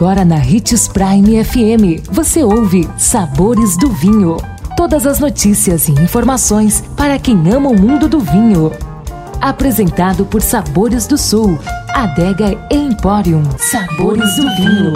agora na Ritz Prime FM. Você ouve Sabores do Vinho. Todas as notícias e informações para quem ama o mundo do vinho. Apresentado por Sabores do Sul. Adega Emporium. Sabores do Vinho.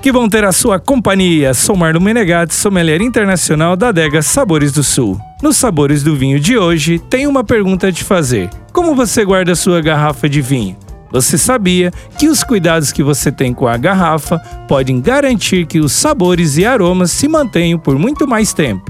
Que vão ter a sua companhia. Sou Marlon Menegat, sommelier internacional da Adega Sabores do Sul. Nos Sabores do Vinho de hoje, tem uma pergunta a te fazer. Como você guarda sua garrafa de vinho? Você sabia que os cuidados que você tem com a garrafa podem garantir que os sabores e aromas se mantenham por muito mais tempo?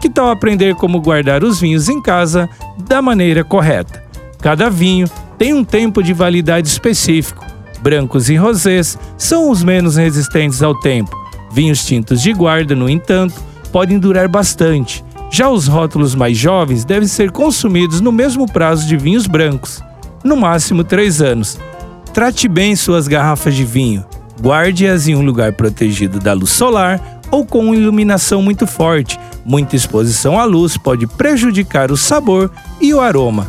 Que tal aprender como guardar os vinhos em casa da maneira correta? Cada vinho tem um tempo de validade específico. Brancos e rosés são os menos resistentes ao tempo. Vinhos tintos de guarda, no entanto, podem durar bastante. Já os rótulos mais jovens devem ser consumidos no mesmo prazo de vinhos brancos, no máximo 3 anos. Trate bem suas garrafas de vinho. Guarde-as em um lugar protegido da luz solar ou com iluminação muito forte. Muita exposição à luz pode prejudicar o sabor e o aroma.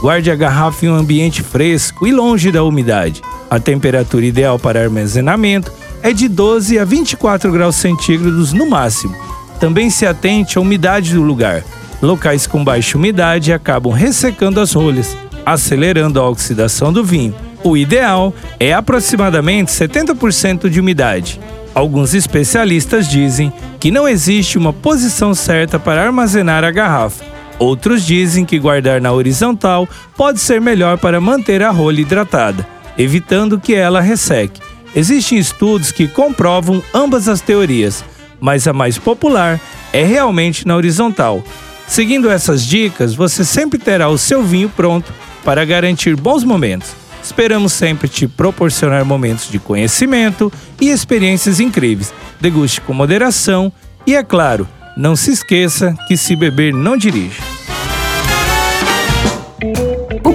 Guarde a garrafa em um ambiente fresco e longe da umidade. A temperatura ideal para armazenamento é de 12 a 24 graus centígrados no máximo. Também se atente à umidade do lugar. Locais com baixa umidade acabam ressecando as rolhas, acelerando a oxidação do vinho. O ideal é aproximadamente 70% de umidade. Alguns especialistas dizem que não existe uma posição certa para armazenar a garrafa. Outros dizem que guardar na horizontal pode ser melhor para manter a rolha hidratada, evitando que ela resseque. Existem estudos que comprovam ambas as teorias, mas a mais popular é realmente na horizontal. Seguindo essas dicas, você sempre terá o seu vinho pronto para garantir bons momentos. Esperamos sempre te proporcionar momentos de conhecimento e experiências incríveis. Deguste com moderação e, é claro, não se esqueça que se beber não dirige. O